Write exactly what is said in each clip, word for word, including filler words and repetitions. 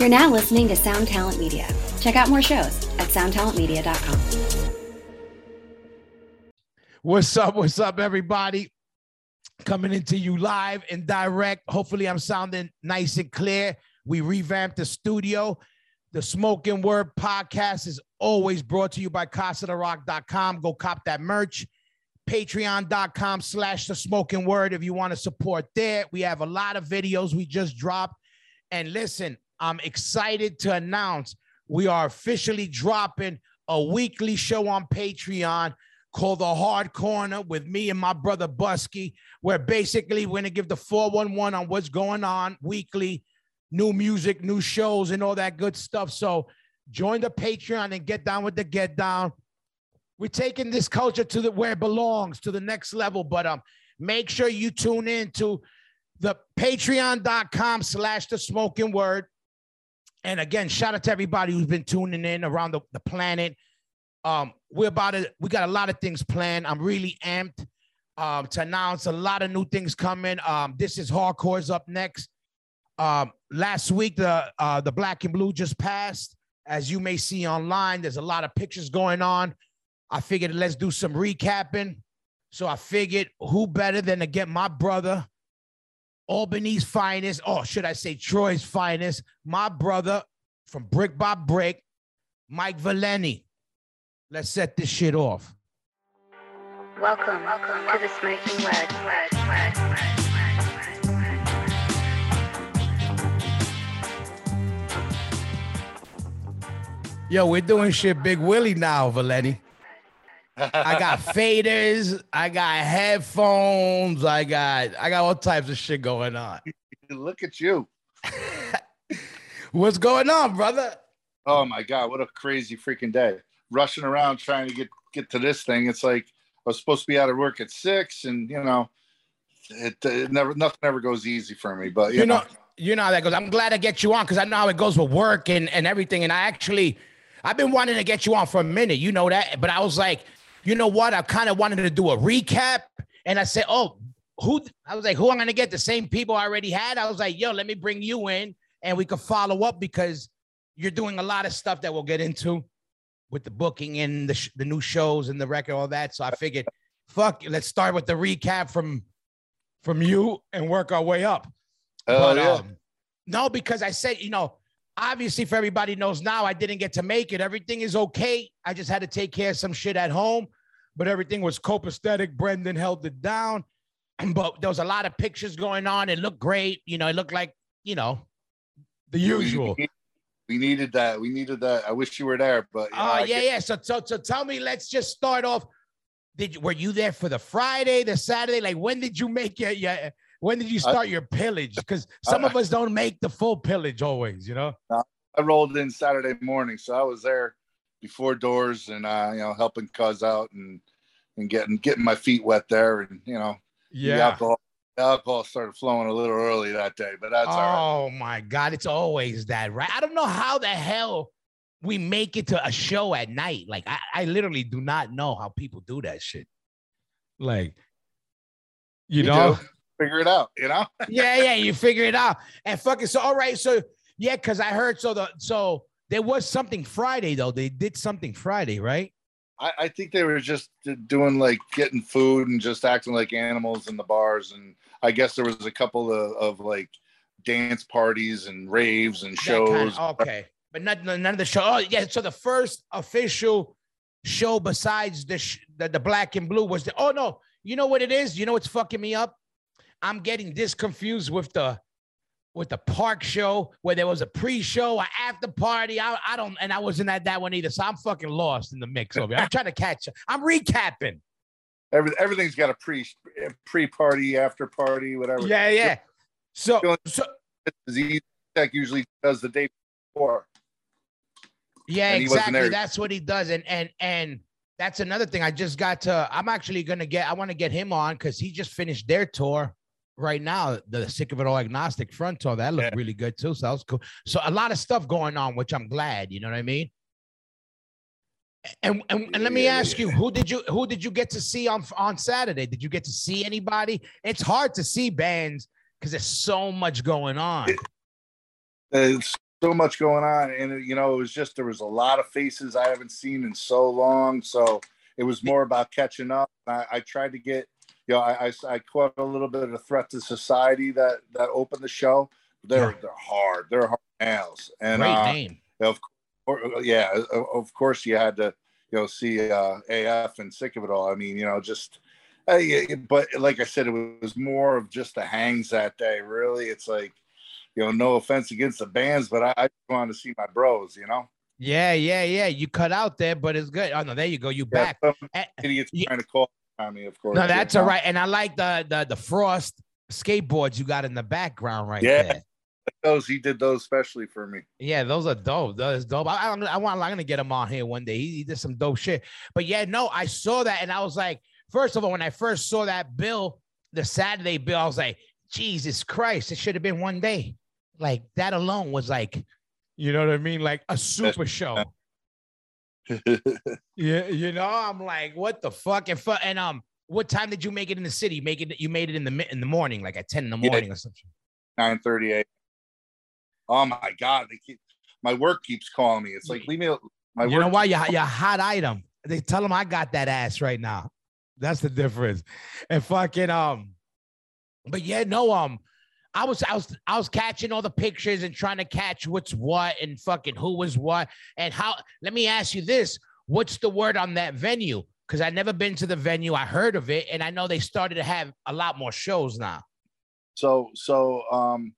You're now listening to Sound Talent Media. Check out more shows at sound talent media dot com. What's up? What's up, everybody? Coming into you live and direct. Hopefully, I'm sounding nice and clear. We revamped the studio. The Smokin Word Podcast is always brought to you by casa de rock dot com. Go cop that merch. Patreon.com slash The Smokin Word if you want to support there. We have a lot of videos we just dropped. And listen, I'm excited to announce we are officially dropping a weekly show on Patreon called The Hard Corner with me and my brother Busky, where basically we're going to give the four one one on what's going on weekly, new music, new shows, and all that good stuff. So join the Patreon and get down with the get down. We're taking this culture to the where it belongs, to the next level. But um, make sure you tune in to the patreon.com slash The Smokin Word. And again, shout out to everybody who's been tuning in around the, the planet. Um, we're about to, we got a lot of things planned. I'm really amped um, to announce a lot of new things coming. Um, this is Hardcore's up next. Um, last week, the uh, the Black and Blue just passed. As you may see online, there's a lot of pictures going on. I figured let's do some recapping. So I figured who better than to get my brother, Albany's finest, or should I say Troy's finest, my brother from Brick by Brick, Mike Valente. Let's set this shit off. Welcome, welcome to The Smokin Word. Word, word, word, word, word. Yo, we're doing shit Big Willie now, Valente. I got faders, I got headphones, I got I got all types of shit going on. Look at you. What's going on, brother? Oh my God, what a crazy freaking day. Rushing around trying to get, get to this thing. It's like I was supposed to be out of work at six, and you know, it, it never nothing ever goes easy for me. But you, you know, know, you know how that goes. I'm glad I get you on because I know how it goes with work and, and everything. And I actually I've been wanting to get you on for a minute, you know that, but I was like, you know what? I kind of wanted to do a recap. And I said, oh, who? I was like, who am I going to get? The same people I already had? I was like, yo, let me bring you in and we could follow up because you're doing a lot of stuff that we'll get into with the booking and the, sh- the new shows and the record, all that. So I figured, fuck, let's start with the recap from from you and work our way up. Oh, but, yeah. Um, no, because I said, you know, obviously, for everybody knows now, I didn't get to make it. Everything is okay. I just had to take care of some shit at home, but everything was copacetic. Brendan held it down, but there was a lot of pictures going on. It looked great. You know, it looked like, you know, the usual. We needed that. We needed that. I wish you were there, but. Oh, uh, yeah, get- yeah. So, so, so tell me, let's just start off. Did you, were you there for the Friday, the Saturday? Like, when did you make your, your When did you start your pillage? Because some of us don't make the full pillage always, you know? I rolled in Saturday morning, so I was there before doors and, uh, you know, helping cuz out and, and getting getting my feet wet there. And, you know, yeah. the, alcohol, the alcohol started flowing a little early that day, but that's oh, all right. Oh, my God. It's always that, right? I don't know how the hell we make it to a show at night. Like, I, I literally do not know how people do that shit. Like, you, you know? Do. Figure it out, you know? yeah, yeah, you figure it out. And fucking, so, all right, so, yeah, because I heard, so, the so there was something Friday, though. They did something Friday, right? I, I think they were just doing, like, getting food and just acting like animals in the bars. And I guess there was a couple of, of like, dance parties and raves and shows. Kind of, okay, but none, none of the show. Oh, yeah, so the first official show besides the, sh- the, the Black and Blue was the, oh, no, you know what it is? You know what's fucking me up? I'm getting this confused with the with the park show where there was a pre-show, an after party. I, I don't, and I wasn't at that one either. So I'm fucking lost in the mix over here. I'm trying to catch up. I'm recapping. Every, everything's got a pre pre-party, after party, whatever. Yeah, yeah. So, so Tech usually does the day before. Yeah, exactly. That's what he does, and and and. That's another thing. I just got to, I'm actually going to get, I want to get him on because he just finished their tour right now. The Sick of It All Agnostic Front tour. That looked yeah. really good too. So that was cool. So a lot of stuff going on, which I'm glad, you know what I mean? And and, and let me ask you, who did you, who did you get to see on, on Saturday? Did you get to see anybody? It's hard to see bands because there's so much going on. It's so much going on, and you know, it was just, there was a lot of faces I haven't seen in so long, so it was more about catching up. I, I tried to get, you know, I, I I caught a little bit of a Threat to Society that that opened the show. They're they're hard, they're hard nails, and great uh, name. Of course, yeah, of course you had to, you know, see uh, A F and Sick of It All. I mean, you know, just, hey, but like I said, it was more of just the hangs that day. Really, it's like, you know, no offense against the bands, but I, I just wanted to see my bros, you know? Yeah, yeah, yeah. You cut out there, but it's good. Oh, no, there you go. You yeah, back. Idiots and, trying to call on me, of course. No, that's all know? Right. And I like the, the the Frost skateboards you got in the background right yeah. there. Those, he did those especially for me. Yeah, those are dope. Those are dope. I, I, I want, I'm going to get him on here one day. He, he did some dope shit. But yeah, no, I saw that, and I was like, first of all, when I first saw that bill, the Saturday bill, I was like, Jesus Christ, it should have been one day. Like, that alone was like, you know what I mean? Like a super show. Yeah, you know, I'm like, what the fuck? And, fu and um, what time did you make it in the city? Make it, you made it in the in the morning, like at ten in the morning yeah. or something. nine thirty-eight. Oh my God, they keep, my work keeps calling me. It's like, leave me. My you work know why? You're, you're a hot item. They tell them I got that ass right now. That's the difference. And fucking um, but yeah, no um. I was, I was, I was catching all the pictures and trying to catch what's what and fucking who was what and how. Let me ask you this. What's the word on that venue? Because I've never been to the venue. I heard of it. And I know they started to have a lot more shows now. So, so um,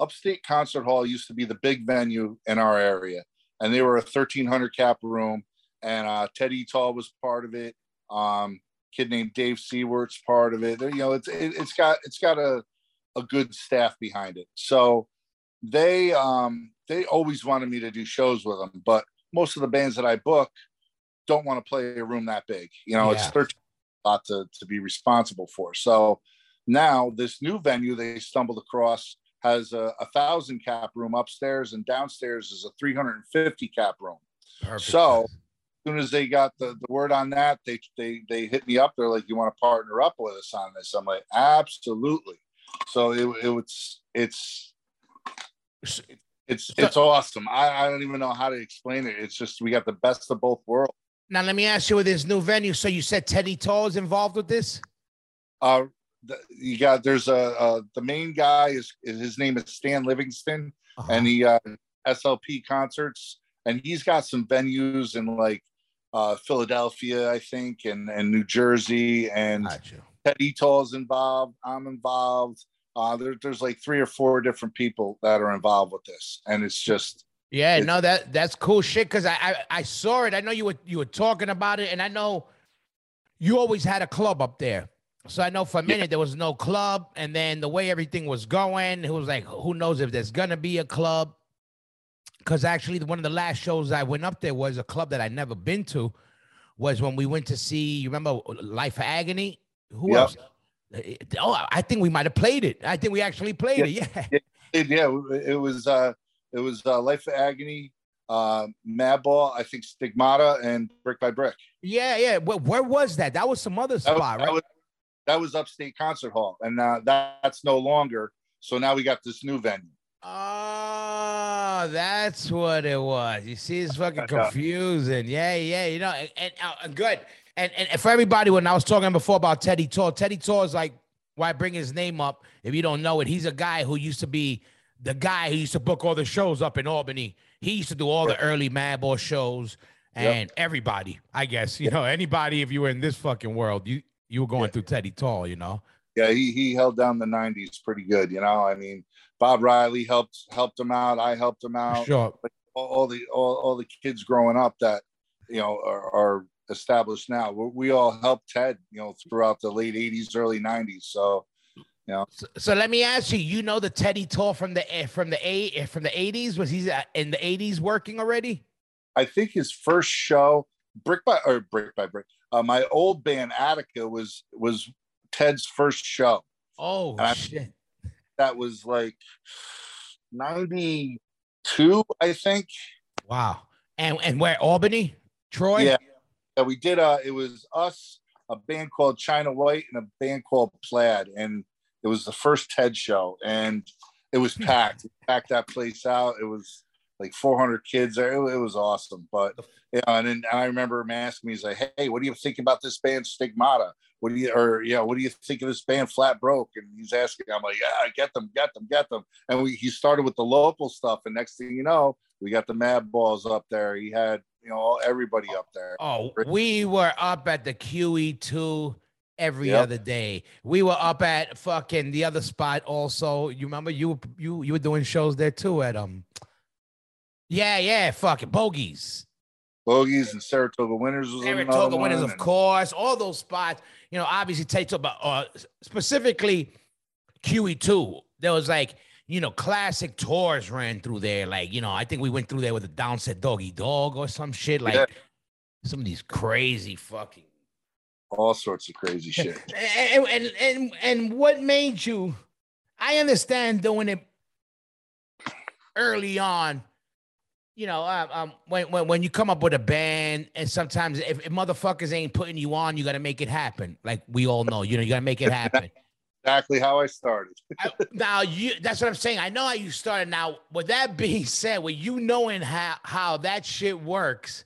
Upstate Concert Hall used to be the big venue in our area. And they were a thirteen hundred cap room. And uh, Teddy Tall was part of it. Um, kid named Dave Seaworth's part of it. You know, it's, it, it's got, it's got a, a good staff behind it. So they um, they always wanted me to do shows with them, but most of the bands that I book don't want to play a room that big. You know, yeah. It's thirteen a lot to, to be responsible for. So now this new venue they stumbled across has a, a thousand cap room upstairs, and downstairs is a three hundred fifty cap room. Perfect. So as soon as they got the, the word on that, they, they, they hit me up. They're like, you want to partner up with us on this? I'm like, absolutely. So it, it was, it's, it's, it's, it's awesome. I, I don't even know how to explain it. It's just, we got the best of both worlds. Now, let me ask you with this new venue. So you said Teddy Tall is involved with this? Uh, the, you got, there's a, uh, the main guy is, is, his name is Stan Livingston uh-huh. and he, uh, S L P Concerts. And he's got some venues in like, uh, Philadelphia, I think, and, and New Jersey and gotcha. Teddy Tall's involved. I'm involved. Uh, there, there's like three or four different people that are involved with this, and it's just yeah. It's, no, that that's cool shit. Because I, I I saw it. I know you were you were talking about it, and I know you always had a club up there. So I know for a minute yeah. there was no club, and then the way everything was going, it was like, who knows if there's gonna be a club? Because actually, one of the last shows I went up there was a club that I'd never been to. Was when we went to see. You remember Life of Agony? Who yep. else? Oh, I think we might have played it. I think we actually played yeah. it. Yeah, it, yeah. It was uh, it was uh, Life of Agony, uh, Madball, I think Stigmata, and Brick by Brick. Yeah, yeah. Where, where was that? That was some other that spot, was, right? That was, that was Upstate Concert Hall, and uh, that, that's no longer. So now we got this new venue. Oh, that's what it was. You see, it's fucking confusing. Yeah, yeah. You know, and, and uh, good. And, and for everybody, when I was talking before about Teddy Tall, Teddy Tall is like, why bring his name up if you don't know it? He's a guy who used to be the guy who used to book all the shows up in Albany. He used to do all the early Madball shows and yep. everybody, I guess, you know, anybody, if you were in this fucking world, you, you were going yeah. through Teddy Tall, you know? Yeah, he, he held down the nineties pretty good, you know? I mean, Bob Riley helped helped him out. I helped him out. Sure. But all, all, the, all, all the kids growing up that, you know, are, are established now, we all helped Ted, you know, throughout the late eighties, early nineties. So, you know. So, so let me ask you, you know, the Teddy Tall from the from the eight from the eighties, was he in the eighties working already? I think his first show, brick by or brick by brick. Uh, my old band Attica was was Ted's first show. Oh shit! That was like ninety-two, I think. Wow. And and where Albany, Troy? Yeah. That we did, uh, it was us, a band called China White, and a band called Plaid, and it was the first TED show, and it was packed. It packed that place out. It was like four hundred kids there. It, it was awesome. But yeah, and then I remember him asking me, he's like, "Hey, what do you think about this band Stigmata? What do you, or yeah, what do you think of this band Flat Broke?" And he's asking, I'm like, "Yeah, get them, get them, get them." And we, he started with the local stuff, and next thing you know, we got the Madballs up there. He had, you know, everybody up there. Oh, we were up at the Q E two every yep. other day. We were up at fucking the other spot also. You remember you you you were doing shows there too at um. Yeah, yeah, fucking Bogeys. Bogeys and Saratoga Winners was Saratoga Winners, of course. All those spots, you know, obviously takes up, uh, specifically Q E two. There was like, you know, classic tours ran through there. Like, you know, I think we went through there with a downset doggy dog or some shit. Like yeah. some of these crazy fucking. All sorts of crazy shit. and, and, and, and what made you, I understand doing it early on. You know, um, um, when, when when you come up with a band, and sometimes if, if motherfuckers ain't putting you on, you got to make it happen. Like we all know, you know, you got to make it happen. Exactly how I started. I, now, you that's what I'm saying. I know how you started. Now, with that being said, with you knowing how, how that shit works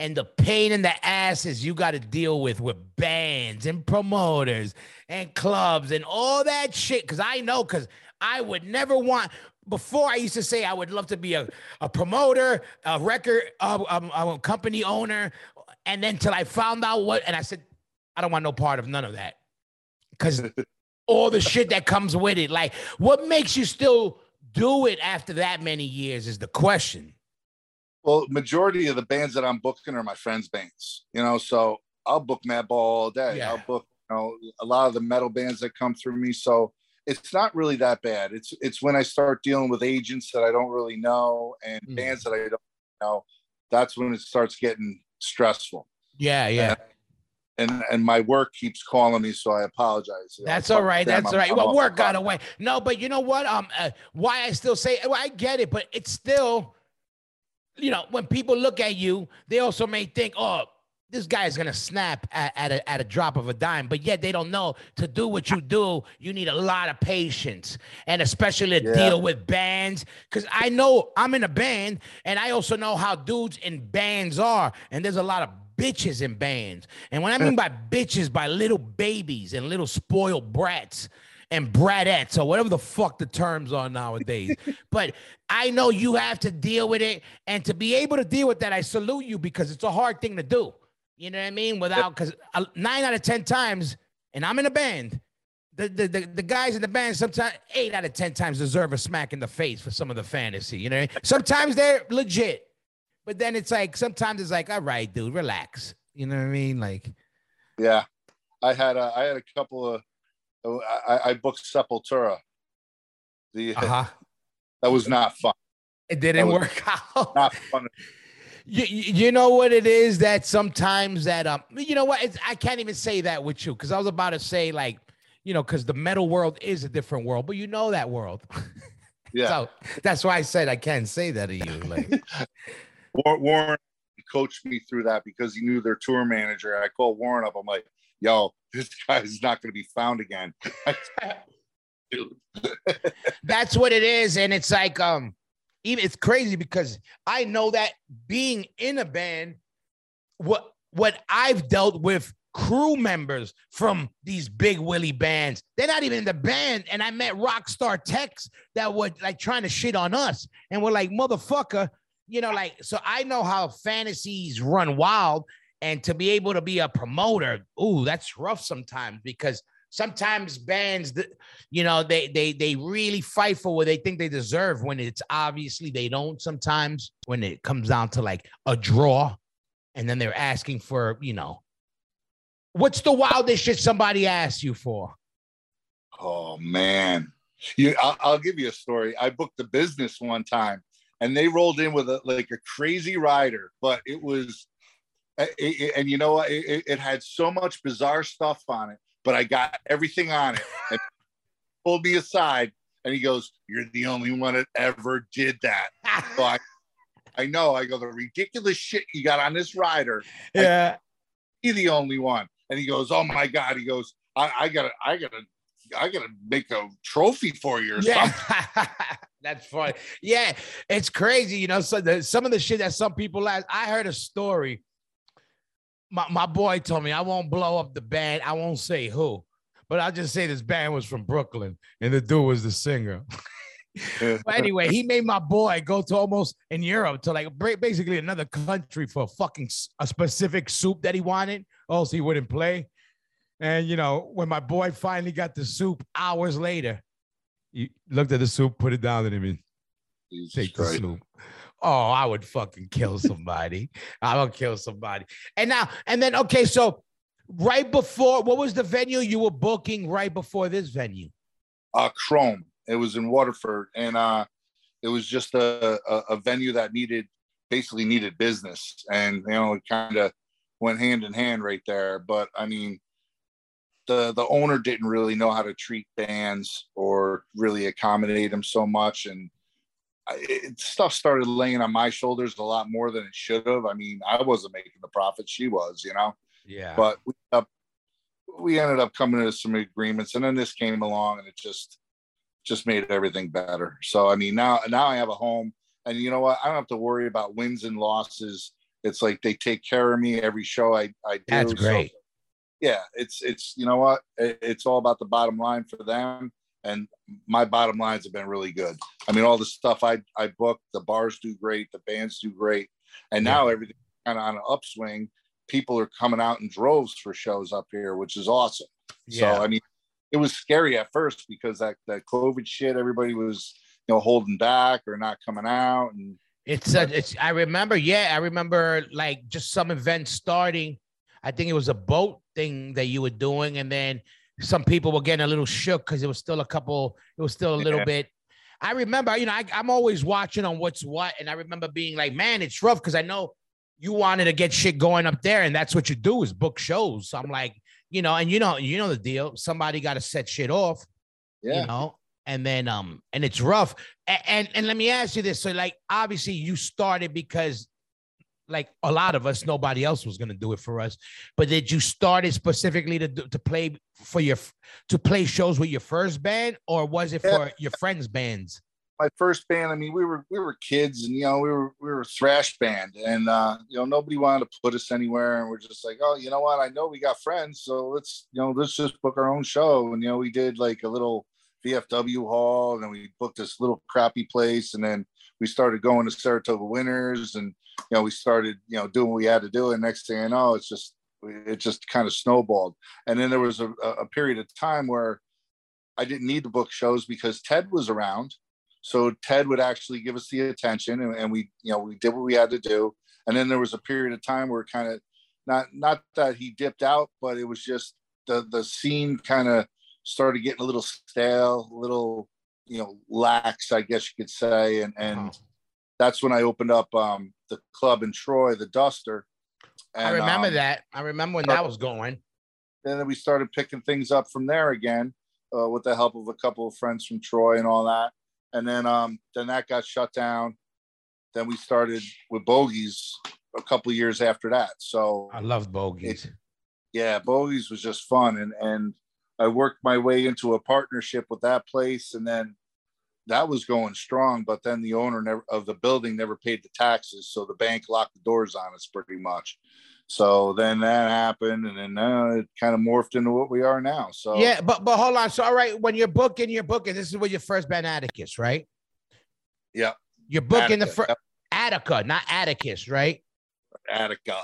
and the pain in the asses you got to deal with with bands and promoters and clubs and all that shit, because I know, because I would never want... Before I used to say I would love to be a, a promoter, a record, a, a, a company owner, and then till I found out what, and I said, I don't want no part of none of that, because all the shit that comes with it. Like, what makes you still do it after that many years is the question. Well, majority of the bands that I'm booking are my friends' bands, you know, so I'll book Madball all day. Yeah. I'll book, you know, a lot of the metal bands that come through me, so. It's not really that bad. It's it's when I start dealing with agents that I don't really know and mm. bands that I don't know, that's when it starts getting stressful. Yeah, yeah. And and, and my work keeps calling me, so I apologize. You that's know, all right. That's I'm, all right. I'm, well, I'm work got away. No, but you know what? Um, uh, why I still say well, I get it, but it's still, you know, when people look at you, they also may think, oh, this guy is going to snap at, at, a, at a drop of a dime, but yet they don't know to do what you do, you need a lot of patience, and especially to yeah. deal with bands, because I know I'm in a band, and I also know how dudes in bands are, and there's a lot of bitches in bands, and what I mean by bitches, by little babies and little spoiled brats and bradettes or whatever the fuck the terms are nowadays. But I know you have to deal with it, and to be able to deal with that, I salute you, because it's a hard thing to do. You know what I mean? Without, because nine out of ten times, and I'm in a band, the, the the the guys in the band sometimes eight out of ten times deserve a smack in the face for some of the fantasy. You know, what I mean? Sometimes they're legit, but then it's like sometimes it's like, all right, dude, relax. You know what I mean? Like, yeah, I had a, I had a couple of I, I booked Sepultura. The uh-huh. that was not fun. It didn't work out. Not fun. You, you know what it is that sometimes that, um, you know what, it's, I can't even say that with you, because I was about to say, like, you know, because the metal world is a different world, but you know that world. Yeah. So that's why I said I can't say that to you. Like. Warren coached me through that because he knew their tour manager. I called Warren up. I'm like, yo, this guy's not going to be found again. Dude. That's what it is. And it's like, um. Even it's crazy because I know that being in a band, what what I've dealt with crew members from these big Willie bands, they're not even in the band. And I met rock star techs that were like trying to shit on us. And we're like, motherfucker, you know, like, so I know how fantasies run wild, and to be able to be a promoter. Ooh, that's rough sometimes, because sometimes bands, you know, they they they really fight for what they think they deserve, when it's obviously they don't. Sometimes when it comes down to like a draw, and then they're asking for, you know, what's the wildest shit somebody asked you for? Oh man, you, I'll, I'll give you a story. I booked the business one time, and they rolled in with a, like a crazy rider, but it was, it, it, and you know what, it, it had so much bizarre stuff on it. But I got everything on it. And pulled me aside, and he goes, "You're the only one that ever did that." So I, I know. I go, the ridiculous shit you got on this rider. Yeah, you're the only one. And he goes, "Oh my god." He goes, "I, I gotta, I gotta I gotta make a trophy for you or yeah. something. That's funny. Yeah, it's crazy, you know. So the, some of the shit that some people ask. I heard a story. My my boy told me, I won't blow up the band. I won't say who, but I'll just say this band was from Brooklyn and the dude was the singer. But anyway, he made my boy go to almost in Europe to like basically another country for a fucking a specific soup that he wanted, or else he wouldn't play. And, you know, when my boy finally got the soup hours later, he looked at the soup, put it down to him, and Jesus take Christ. The soup. Oh, I would fucking kill somebody. I would kill somebody. And now, and then, okay, so right before, what was the venue you were booking right before this venue? Uh, Chrome. It was in Waterford, and uh, it was just a, a, a venue that needed, basically needed business. And, you know, it kind of went hand in hand right there. But, I mean, the the owner didn't really know how to treat bands or really accommodate them so much. And I, it, stuff started laying on my shoulders a lot more than it should have. I mean, I wasn't making the profit. She was, you know? Yeah. But we, uh, we ended up coming to some agreements, and then this came along, and it just... just made everything better. So I mean, now now I have a home, and you know what? I don't have to worry about wins and losses. It's like they take care of me every show I I do. That's great. So, yeah, it's it's you know what? It's all about the bottom line for them, and my bottom lines have been really good. I mean, all the stuff I I book, the bars do great, the bands do great, and now yeah. everything's kind of on an upswing. People are coming out in droves for shows up here, which is awesome. Yeah. So I mean. It was scary at first because that, that COVID shit, everybody was, you know, holding back or not coming out. And it's, a, it's, I remember, yeah, I remember like just some events starting. I think it was a boat thing that you were doing. And then some people were getting a little shook because it was still a couple, it was still a little yeah. bit. I remember, you know, I, I'm always watching on what's what. And I remember being like, man, it's rough because I know you wanted to get shit going up there. And that's what you do is book shows. So I'm like, you know, and you know, you know the deal. Somebody got to set shit off, yeah. you know, and then, um, and it's rough. And, and and let me ask you this. So, like, obviously you started because, like, a lot of us, nobody else was going to do it for us. But did you start it specifically to to play for your, to play shows with your first band, or was it yeah. for your friends' bands? My first band, I mean, we were, we were kids, and, you know, we were, we were a thrash band, and, uh, you know, nobody wanted to put us anywhere. And we're just like, oh, you know what? I know we got friends. So let's, you know, let's just book our own show. And, you know, we did like a little V F W hall, and then we booked this little crappy place. And then we started going to Saratoga Winners, and, you know, we started, you know, doing what we had to do. And next thing I know, it's just, it just kind of snowballed. And then there was a, a period of time where I didn't need to book shows because Ted was around. So Ted would actually give us the attention, and, and we, you know, we did what we had to do. And then there was a period of time where kind of not, not that he dipped out, but it was just the, the scene kind of started getting a little stale, a little, you know, lax, I guess you could say. And, and wow. that's when I opened up um, the club in Troy, the Duster. And, I remember um, that. I remember when that was going. And then we started picking things up from there again uh, with the help of a couple of friends from Troy and all that. And then, um, then that got shut down. Then we started with Bogeys a couple of years after that. So I loved Bogeys. It, yeah, Bogeys was just fun, and and I worked my way into a partnership with that place, and then that was going strong. But then the owner never, of the building never paid the taxes, so the bank locked the doors on us pretty much. So then that happened, and then uh, it kind of morphed into what we are now. So yeah, but but hold on. So all right, when you're booking, you're booking. This is with your first band, Atticus, right? Yeah, you're booking Attica, the first yep. Attica, not Atticus, right? Attica,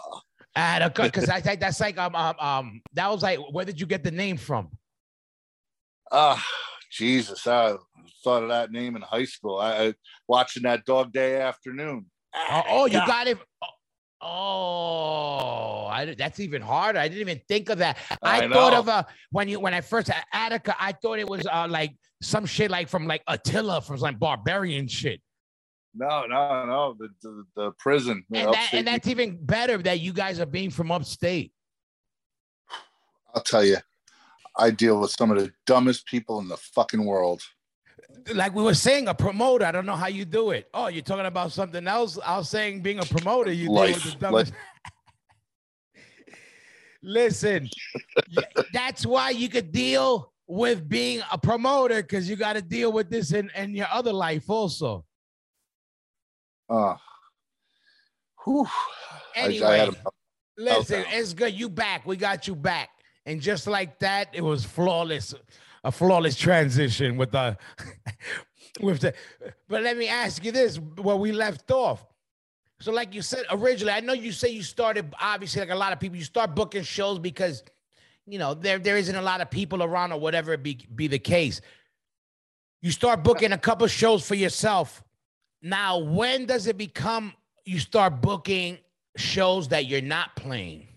Attica, because I think that's like um um um that was like where did you get the name from? Ah, uh, Jesus, I thought of that name in high school. I, I watching that Dog Day Afternoon. Uh, oh, you got it. Oh. Oh, I, that's even harder. I didn't even think of that. I, I thought know. of a when you when I first Attica, I thought it was uh, like some shit like from like Attila from some barbarian shit. No, no, no, the the, the prison. And, the that, and that's even better that you guys are being from upstate. I'll tell you, I deal with some of the dumbest people in the fucking world. Like we were saying, a promoter. I don't know how you do it. Oh, you're talking about something else. I was saying being a promoter. You life, deal with the dumbest. Listen, that's why you could deal with being a promoter, because you got to deal with this in, in your other life also. Uh, whew. Anyway, I, I a, listen, okay. It's good. You back. We got you back. And just like that, it was flawless, a flawless transition with the, with the, but let me ask you this, where we left off. So like you said, originally, I know you say you started, obviously, like a lot of people, you start booking shows because, you know, there, there isn't a lot of people around or whatever it be, be the case. You start booking a couple shows for yourself. Now, when does it become you start booking shows that you're not playing?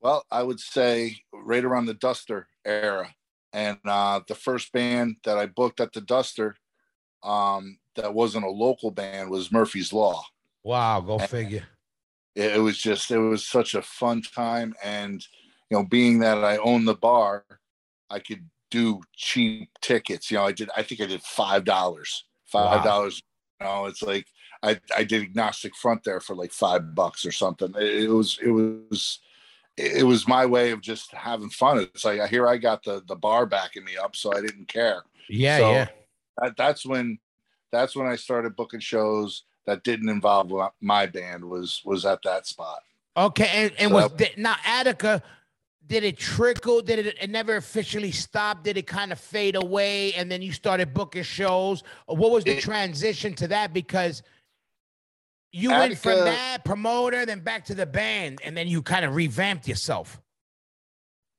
Well, I would say right around the Duster era. And uh, the first band that I booked at the Duster um, that wasn't a local band was Murphy's Law. Wow, go and figure. It, it was just, it was such a fun time. And, you know, being that I own the bar, I could do cheap tickets. You know, I did, I think I did five dollars, five dollars. Wow. You know, it's like, I, I did Agnostic Front there for like five bucks or something. It, it was, it was, it was my way of just having fun. It's like, I hear I got the, the bar backing me up, so I didn't care. Yeah. So yeah. That, that's when, that's when I started booking shows that didn't involve my band was, was at that spot. Okay. And, and so was that, now Attica, did it trickle? Did it, it never officially stop? Did it kind of fade away? And then you started booking shows. What was the it, transition to that? Because you Attica, went from that promoter, then back to the band, and then you kind of revamped yourself.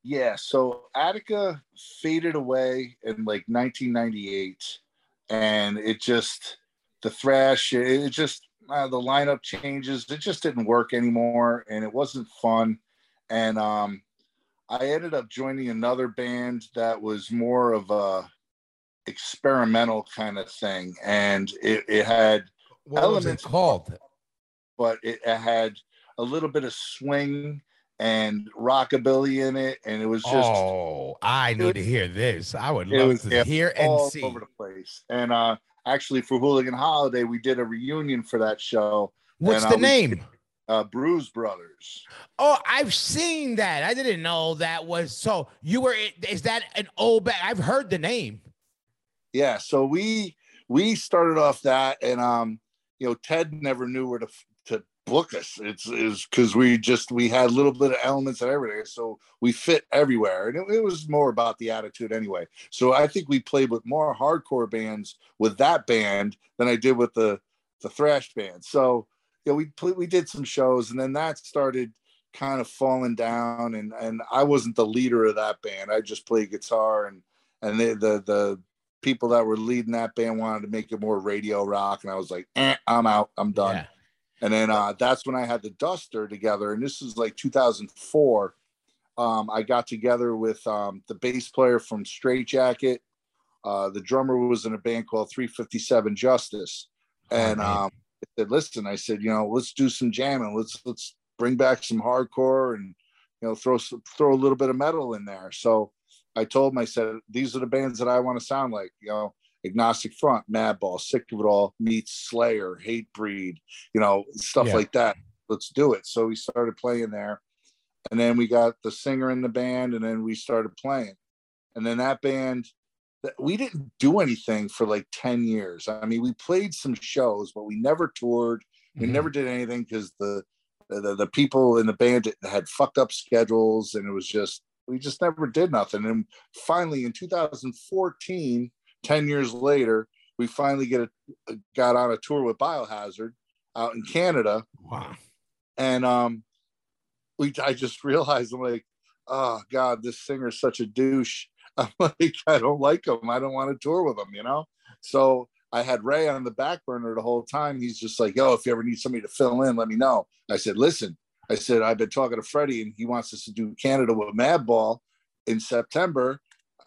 Yeah, so Attica faded away in like nineteen ninety-eight, and it just, the thrash, it just, uh, the lineup changes, it just didn't work anymore, and it wasn't fun. And um, I ended up joining another band that was more of a experimental kind of thing, and it, it had What was it called? But it, it had a little bit of swing and rockabilly in it, and it was just. Oh, I need to hear this. I would love to hear and see. All over the place. And uh, actually, for Hooligan Holiday, we did a reunion for that show. What's the name? Uh, Bruise Brothers. Oh, I've seen that. I didn't know that was so. You were? Is that an old band? I've heard the name. Yeah. So we we started off that, and um. You know, Ted never knew where to to book us. It's is because we just we had a little bit of elements and everything, so we fit everywhere. And it, it was more about the attitude anyway. So I think we played with more hardcore bands with that band than I did with the the thrash band. So you know, we played, we did some shows, and then that started kind of falling down. And and I wasn't the leader of that band. I just played guitar, and and they, the the. people that were leading that band wanted to make it more radio rock, and I was like, eh, I'm out, I'm done. Yeah. And then uh, that's when I had the Duster together, and this is like two thousand four. Um, I got together with um, the bass player from Straight Jacket. Uh, the drummer was in a band called three fifty-seven Justice, and um, I said, "Listen," I said, "you know, let's do some jamming. Let's let's bring back some hardcore, and you know, throw throw a little bit of metal in there." So I told him, I said, these are the bands that I want to sound like, you know, Agnostic Front, Madball, Sick of It All, meets Slayer, Hatebreed, you know, stuff yeah. like that. Let's do it. So we started playing there. And then we got the singer in the band, and then we started playing. And then that band, we didn't do anything for like ten years. I mean, we played some shows, but we never toured. We mm-hmm. never did anything because the, the, the people in the band had fucked up schedules, and it was just, we just never did nothing. And finally, in two thousand fourteen, ten years later, we finally get a, got on a tour with Biohazard out in Canada. Wow. And um, we I just realized, I'm like, oh, God, this singer is such a douche. I'm like, I don't like him. I don't want to tour with him, you know? So I had Ray on the back burner the whole time. He's just like, yo, if you ever need somebody to fill in, let me know. I said, listen. I said, I've been talking to Freddie, and he wants us to do Canada with Madball in September.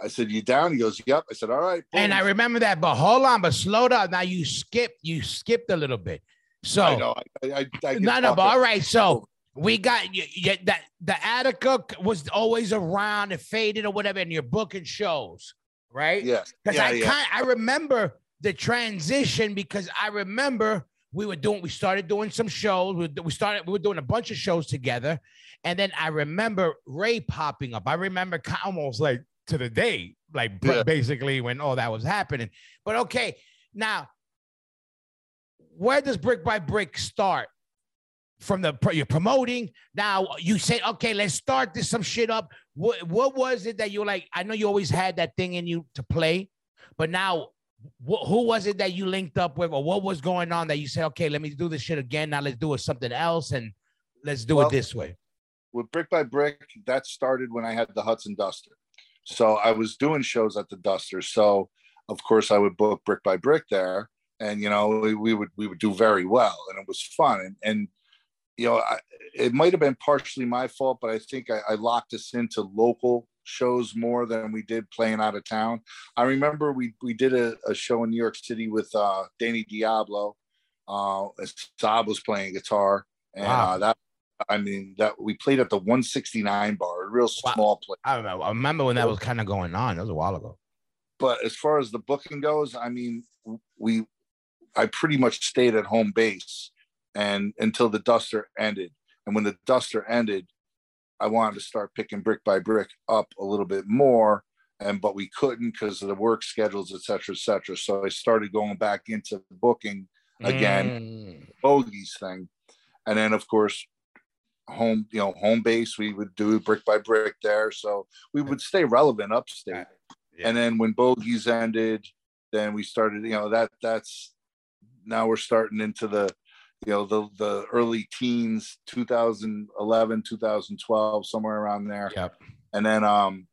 I said, you down? He goes, yep. I said, all right. Boom. And I remember that, but hold on, but slow down. Now you skipped, you skipped a little bit. So I know. I, I, I no, no, but all right. So we got you, you, that the Attica was always around and faded or whatever, and you're booking shows, right? Yes. Because yeah, I yeah. kind I remember the transition, because I remember. We were doing, we started doing some shows. We started, we were doing a bunch of shows together. And then I remember Ray popping up. I remember almost like to the day, like yeah. basically when all that was happening. But okay, now where does Brick by Brick start? From the you're promoting now, you said, okay, let's start this some shit up. What what was it that you like? I know you always had that thing in you to play, but now wh who was it that you linked up with, or what was going on that you said, okay, let me do this shit again. Now let's do it something else, and let's do well, it this way. With Brick by Brick, that started when I had the Hudson Duster, so I was doing shows at the Duster. So of course I would book Brick by Brick there, and you know we, we would we would do very well, and it was fun, and and. You know, I, it might have been partially my fault, but I think I, I locked us into local shows more than we did playing out of town. I remember we we did a, a show in New York City with uh, Danny Diablo. Uh, Saab was playing guitar, and wow. uh, that I mean that we played at the one sixty-nine bar, a real small wow. place. I remember. I remember when that was kind of going on. That was a while ago. But as far as the booking goes, I mean, we I pretty much stayed at home base. And until the Duster ended. And when the Duster ended, I wanted to start picking Brick by Brick up a little bit more. And, but we couldn't because of the work schedules, et cetera, et cetera. So I started going back into the booking again, mm. Bogeys thing. And then of course, home, you know, home base, we would do Brick by Brick there. So we would stay relevant upstate. Yeah. And then when Bogeys ended, then we started, you know, that that's, now we're starting into the, you know, the, the early teens, two thousand eleven, two thousand twelve, somewhere around there. Yep. And then um,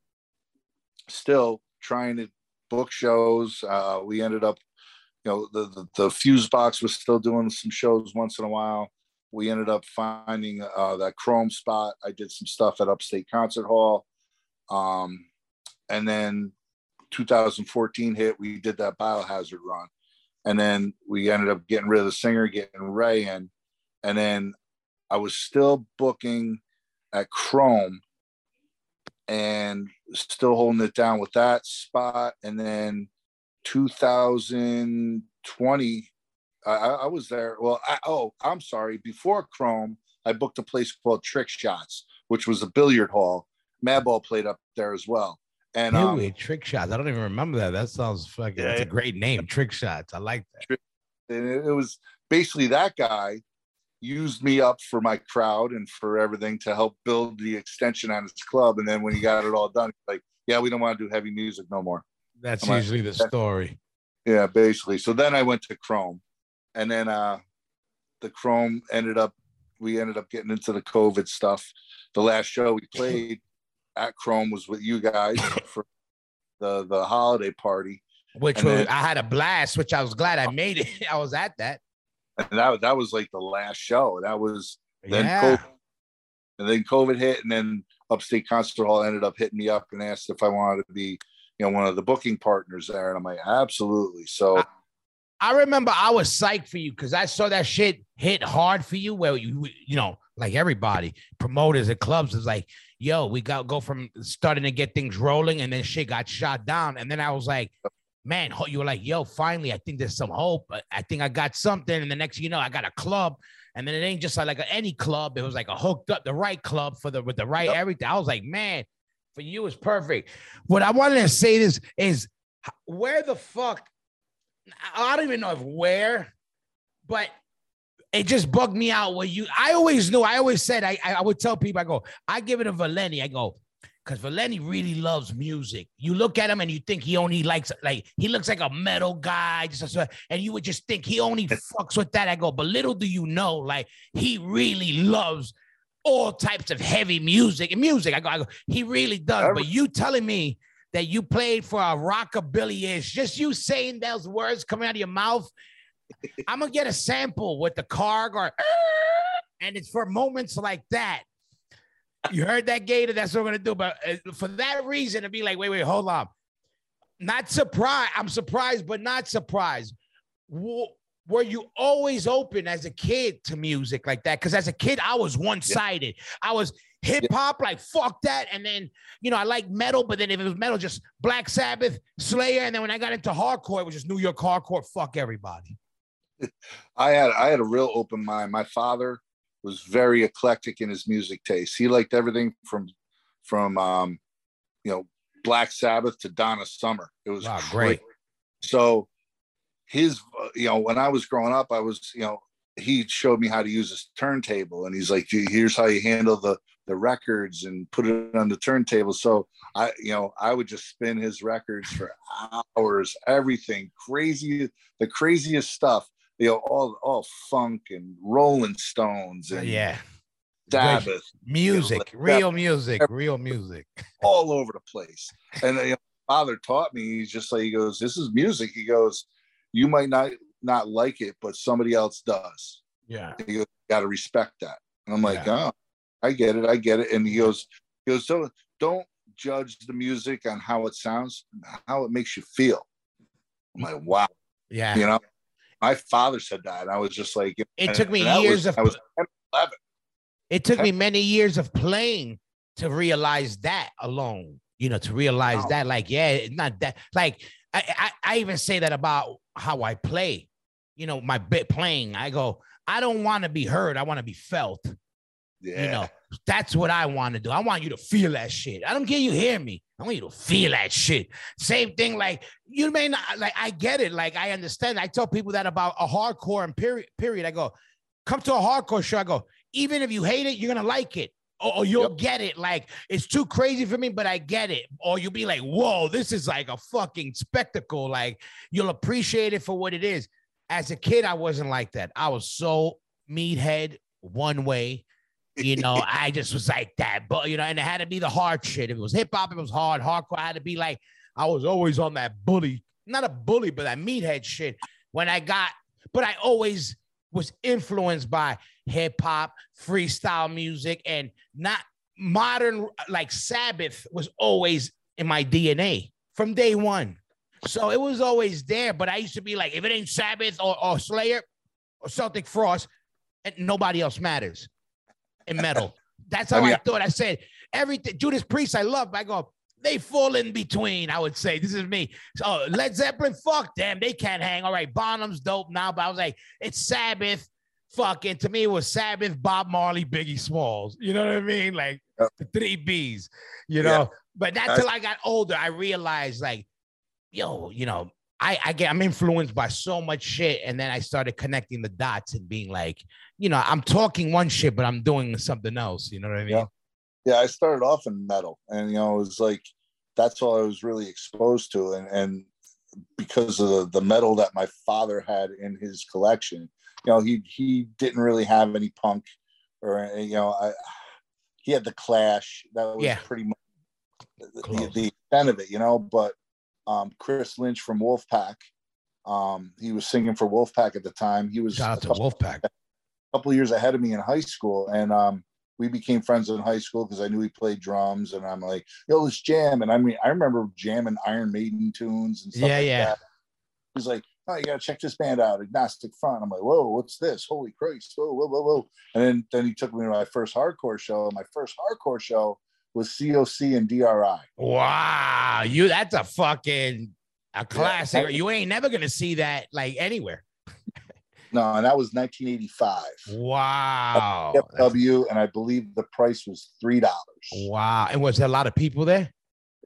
still trying to book shows. Uh, we ended up, you know, the, the, the Fuse Box was still doing some shows once in a while. We ended up finding uh, that Chrome spot. I did some stuff at Upstate Concert Hall. Um, and then two thousand fourteen hit, we did that Biohazard run. And then we ended up getting rid of the singer, getting Ray in. And then I was still booking at Chrome and still holding it down with that spot. And then two thousand twenty, I, I was there. Well, I, oh, I'm sorry. Before Chrome, I booked a place called Trick Shots, which was a billiard hall. Madball played up there as well. And um, Ooh, Trick Shots. I don't even remember that. That sounds fucking, yeah, that's a great name, Trick Shots. I like that. And it was basically that guy used me up for my crowd and for everything to help build the extension on his club. And then when he got it all done, he's like, yeah, we don't want to do heavy music no more. That's I'm usually like, the story. Yeah, basically. So then I went to Chrome. And then uh, the Chrome ended up, we ended up getting into the COVID stuff. The last show we played at Chrome was with you guys for the the holiday party, which and was then, I had a blast, which I was glad I made it. I was at that, and that that was like the last show. That was then yeah. COVID, and then COVID hit, and then Upstate Concert Hall ended up hitting me up and asked if I wanted to be, you know, one of the booking partners there, and I'm like, absolutely. So I, I remember I was psyched for you because I saw that shit hit hard for you, where you you know, like everybody, promoters and clubs is like, yo, we got go from starting to get things rolling, and then shit got shot down. And then I was like, man, you were like, yo, finally, I think there's some hope. I think I got something. And the next, you know, I got a club. And then it ain't just like any club. It was like a hooked up, the right club for the with the right yep. everything. I was like, man, for you is perfect. What I wanted to say is, is where the fuck, I don't even know if where, but it just bugged me out where you, I always knew, I always said, I, I would tell people, I go, I give it to Valente. I go, because Valente really loves music. You look at him and you think he only likes, like, he looks like a metal guy. Just, and you would just think he only fucks with that. I go, but little do you know, like, he really loves all types of heavy music and music. I go, I go he really does. But you telling me that you played for a rockabilly-ish, just you saying those words coming out of your mouth, I'm going to get a sample with the Karg or, and it's for moments like that. You heard that, Gator? That's what we're going to do. But for that reason, to be like, wait, wait, hold on. Not surprised. I'm surprised, but not surprised. Were you always open as a kid to music like that? Because as a kid, I was one-sided. Yeah. I was hip hop, like, fuck that. And then, you know, I like metal, but then if it was metal, just Black Sabbath, Slayer. And then when I got into hardcore, it was just New York hardcore. Fuck everybody. I had I had a real open mind. My father was very eclectic in his music taste. He liked everything from from um, you know, Black Sabbath to Donna Summer. It was wow, great. So his, you know, when I was growing up, I was, you know, he showed me how to use his turntable, and he's like, here's how you handle the, the records and put it on the turntable. So I, you know, I would just spin his records for hours, everything crazy, the craziest stuff, you know, all, all funk and Rolling Stones and yeah, Sabbath music, you know, like real that, music, real music all over the place. And you know, my father taught me, he's just like, he goes, this is music. He goes, you might not, not like it, but somebody else does. Yeah. He goes, you got to respect that. And I'm like, yeah. oh, I get it. I get it. And he goes, he goes, so don't judge the music on how it sounds, how it makes you feel. I'm like, wow. Yeah. You know, my father said that. And I was just like, it took me years was, of, I was eleven. It took me many years of playing to realize that alone, you know, to realize wow. that, like, yeah, it's not that, like, I, I, I even say that about how I play, you know, my bit playing. I go, I don't want to be heard. I want to be felt. Yeah. You know, that's what I want to do. I want you to feel that shit. I don't care you hear me. I want you to feel that shit. Same thing. Like, you may not, like, I get it. Like, I understand. I tell people that about a hardcore and period, period. I go, come to a hardcore show. I go, even if you hate it, you're going to like it. Or you'll yep. get it. Like, it's too crazy for me, but I get it. Or you'll be like, whoa, this is like a fucking spectacle. Like, you'll appreciate it for what it is. As a kid, I wasn't like that. I was so meathead one way. You know, I just was like that, but you know, and it had to be the hard shit. If it was hip hop, it was hard, hardcore. I had to be like, I was always on that bully, not a bully, but that meathead shit when I got, but I always was influenced by hip hop, freestyle music, and not modern, like Sabbath was always in my D N A from day one. So it was always there, but I used to be like, if it ain't Sabbath or, or Slayer or Celtic Frost, and nobody else matters. In metal. That's how I, mean, I thought. I said, everything Judas Priest I love, I go, they fall in between, I would say. This is me. So Led Zeppelin, fuck them. They can't hang. All right, Bonham's dope now, but I was like, it's Sabbath. Fucking, to me, it was Sabbath, Bob Marley, Biggie Smalls. You know what I mean? Like, yeah. the three B's, you know? Yeah. But not till I got older, I realized, like, yo, you know, I, I get, I'm influenced by so much shit. And then I started connecting the dots and being like, you know, I'm talking one shit, but I'm doing something else. You know what I mean? Yeah. yeah I started off in metal, and, you know, it was like, that's all I was really exposed to. And, and because of the, the metal that my father had in his collection, you know, he, he didn't really have any punk or, you know, I, he had the Clash. That was yeah. pretty much the, the extent of it, you know, but, Um, Chris Lynch from Wolfpack. Um, he was singing for Wolfpack at the time. He was Shout out to couple, Wolfpack. a couple years ahead of me in high school, and um, we became friends in high school because I knew he played drums, and I'm like, "Yo, let's jam!" And I mean, I remember jamming Iron Maiden tunes and stuff yeah, like yeah. that. He's like, "Oh, you gotta check this band out, Agnostic Front." I'm like, "Whoa, what's this? Holy Christ! Whoa, whoa, whoa, whoa!" And then then he took me to my first hardcore show. My first hardcore show was C O C and D R I. Wow, you that's a fucking a classic. Yeah. You ain't never gonna see that like anywhere. No, and that was nineteen eighty-five. Wow. F W, and I believe the price was three dollars. Wow, and was there a lot of people there?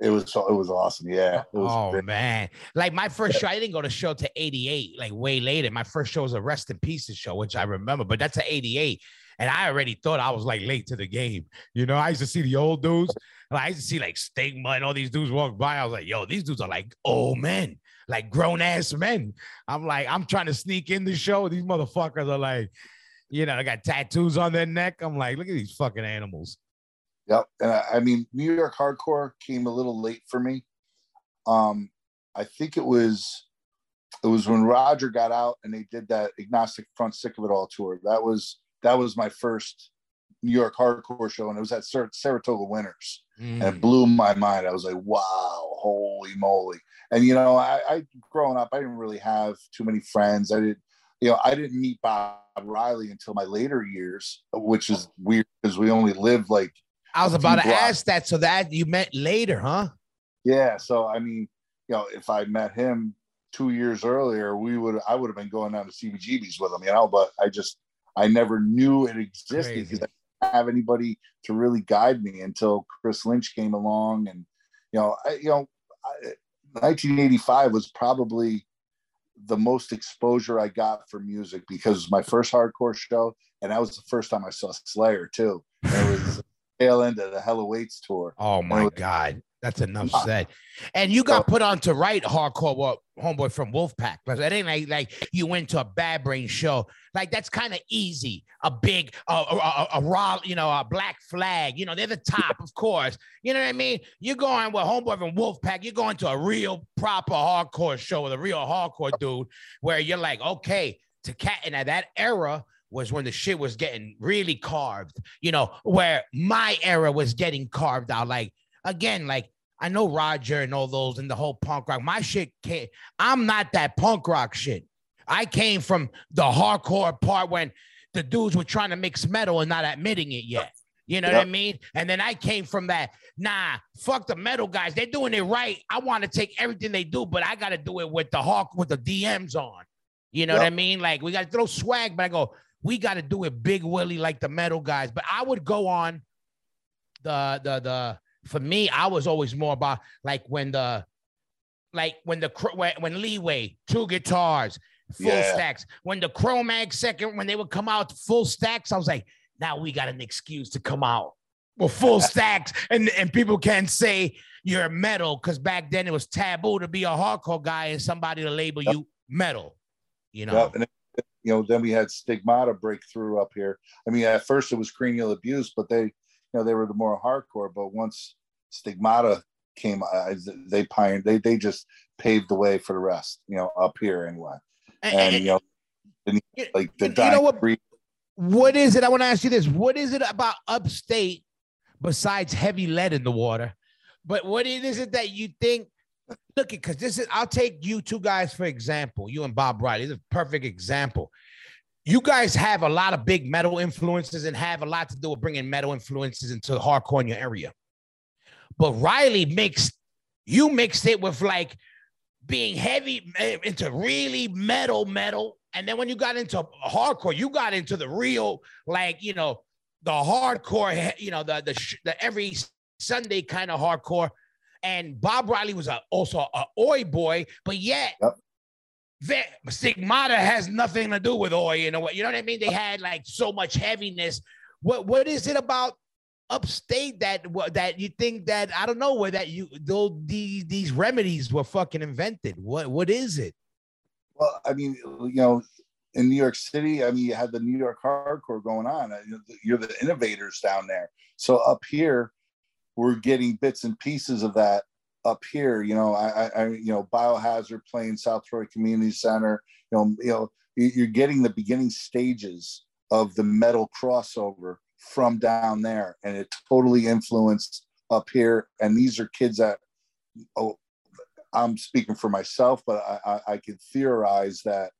It was it was awesome. Yeah. It was oh big. man, like my first yeah. show, I didn't go to show to eighty-eight, like way later. My first show was a Rest in Pieces show, which I remember, but that's an eighty-eight. And I already thought I was like late to the game. You know, I used to see the old dudes. I used to see like Stigma and all these dudes walk by. I was like, yo, these dudes are like old men, like grown ass men. I'm like, I'm trying to sneak in the show. These motherfuckers are like, you know, they got tattoos on their neck. I'm like, look at these fucking animals. Yep. Uh, I mean, New York hardcore came a little late for me. Um, I think it was it was when Roger got out and they did that Agnostic Front Sick of It All tour. That was That was my first New York hardcore show, and it was at Sar- Saratoga Winners, mm. and it blew my mind. I was like, wow, holy moly. And, you know, I, I growing up, I didn't really have too many friends. I didn't, you know, I didn't meet Bob Riley until my later years, which is weird because we only lived like. I was about to blocks. ask that. So that you met later, huh? Yeah. So, I mean, you know, if I met him two years earlier, we would, I would have been going down to C B G B's with him, you know, but I just. I never knew it existed because I didn't have anybody to really guide me until Chris Lynch came along, and, you you know, I, you know, I, nineteen eighty-five was probably the most exposure I got for music, because it was my first hardcore show, and that was the first time I saw Slayer too. It was the tail end of the Hell Awaits tour. Oh my was, God, that's enough uh, said. And you got so, put on to write hardcore, well, homeboy from Wolfpack, but it ain't like, like you went to a Bad Brain show. Like that's kind of easy. A big, uh, a, a, a raw, you know, a Black Flag. You know, they're the top, of course. You know what I mean? You're going with homeboy from Wolfpack. You're going to a real proper hardcore show with a real hardcore dude, where you're like, okay, to cat. And at that era was when the shit was getting really carved. You know, where my era was getting carved out. Like again, like. I know Roger and all those and the whole punk rock. My shit can't, I'm not that punk rock shit. I came from the hardcore part when the dudes were trying to mix metal and not admitting it yet. You know yep. what I mean? And then I came from that, nah, fuck the metal guys. They're doing it right. I want to take everything they do, but I got to do it with the hawk, with the D Ms on. You know yep. what I mean? Like we got to throw swag, but I go, we got to do it big Willie like the metal guys. But I would go on the, the, the, for me, I was always more about like when the, like when the, when, when Leeway, two guitars, full yeah. stacks, when the Chrome Mag second, when they would come out full stacks, I was like, now we got an excuse to come out with full stacks. And, and people can't say you're metal, because back then it was taboo to be a hardcore guy and somebody to label yep. you metal, you know? Yep. And then, you know, then we had Stigmata breakthrough up here. I mean, at first it was Cranial Abuse, but they, you know, they were the more hardcore, but once Stigmata came, uh, they pioneered, they, they just paved the way for the rest, you know, up here anyway. And, and, and you know, and, like the you know what, what is it? I want to ask you this. What is it about upstate besides heavy lead in the water? But what is it that you think, look at, because this is, I'll take you two guys, for example, you and Bob Riley, this is a perfect example. You guys have a lot of big metal influences and have a lot to do with bringing metal influences into hardcore in your area. But Riley mixed, you mixed it with like being heavy into really metal, metal. And then when you got into hardcore, you got into the real, like, you know, the hardcore, you know, the, the, the every Sunday kind of hardcore. And Bob Riley was a, also an oi boy, but yet... Yep. Stigmata has nothing to do with oil, you know what? You know what I mean? They had like so much heaviness. What what is it about upstate that that you think that I don't know where that you though these these remedies were fucking invented? What what is it? Well, I mean, you know, in New York City, I mean, you had the New York hardcore going on. You're the innovators down there. So up here, we're getting bits and pieces of that. Up here, you know, I, I, you know, Biohazard playing South Troy Community Center. You know, you know, you're getting the beginning stages of the metal crossover from down there, and it totally influenced up here. And these are kids that, oh, I'm speaking for myself, but I, I, I could theorize that,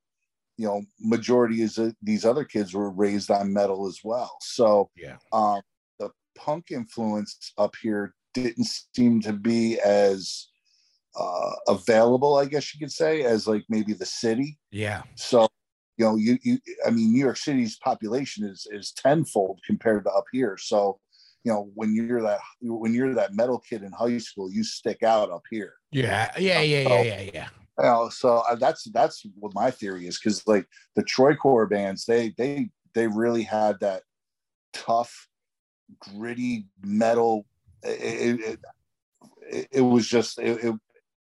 you know, majority is uh, these other kids were raised on metal as well. So, yeah, um, the punk influence up here didn't seem to be as uh available, I guess you could say, as like maybe the city. Yeah. So, you know, you you I mean, New York City's population is is tenfold compared to up here. So, you know, when you're that when you're that metal kid in high school, you stick out up here. Yeah. Yeah. Yeah. So, yeah. Yeah. Yeah. You know, so that's that's what my theory is, because like the Troycore bands, they they they really had that tough, gritty metal. It, it, it was just it, it,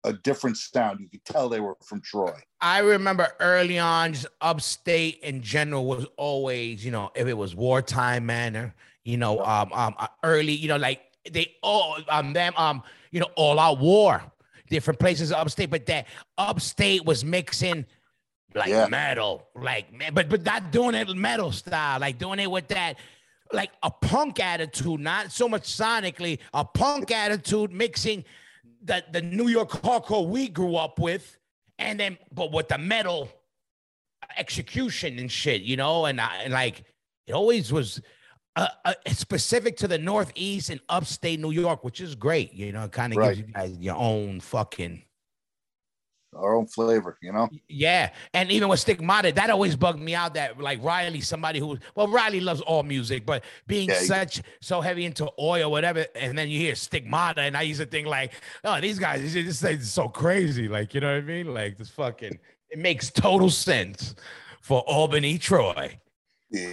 a different sound. You could tell they were from Troy. I remember early on, just upstate in general was always, you know, if it was wartime manner, you know, um, um, early, you know, like they all, um, them, um, you know, all out war, different places upstate, but that upstate was mixing like yeah. metal, like, but, but not doing it metal style, like doing it with that. Like a punk attitude, not so much sonically, a punk attitude mixing the, the New York hardcore we grew up with, and then, but with the metal execution and shit, you know, and, I, and like, it always was uh, uh, specific to the Northeast and upstate New York, which is great, you know, it kind of right. gives you guys your own fucking our own flavor, you know? Yeah. And even with Stigmata, that always bugged me out that, like, Riley, somebody who, well, Riley loves all music, but being yeah, such he, so heavy into oil, whatever, and then you hear Stigmata, and I used to think, like, oh, these guys, this is so crazy. Like, you know what I mean? Like, this fucking, it makes total sense for Albany, Troy. Yeah.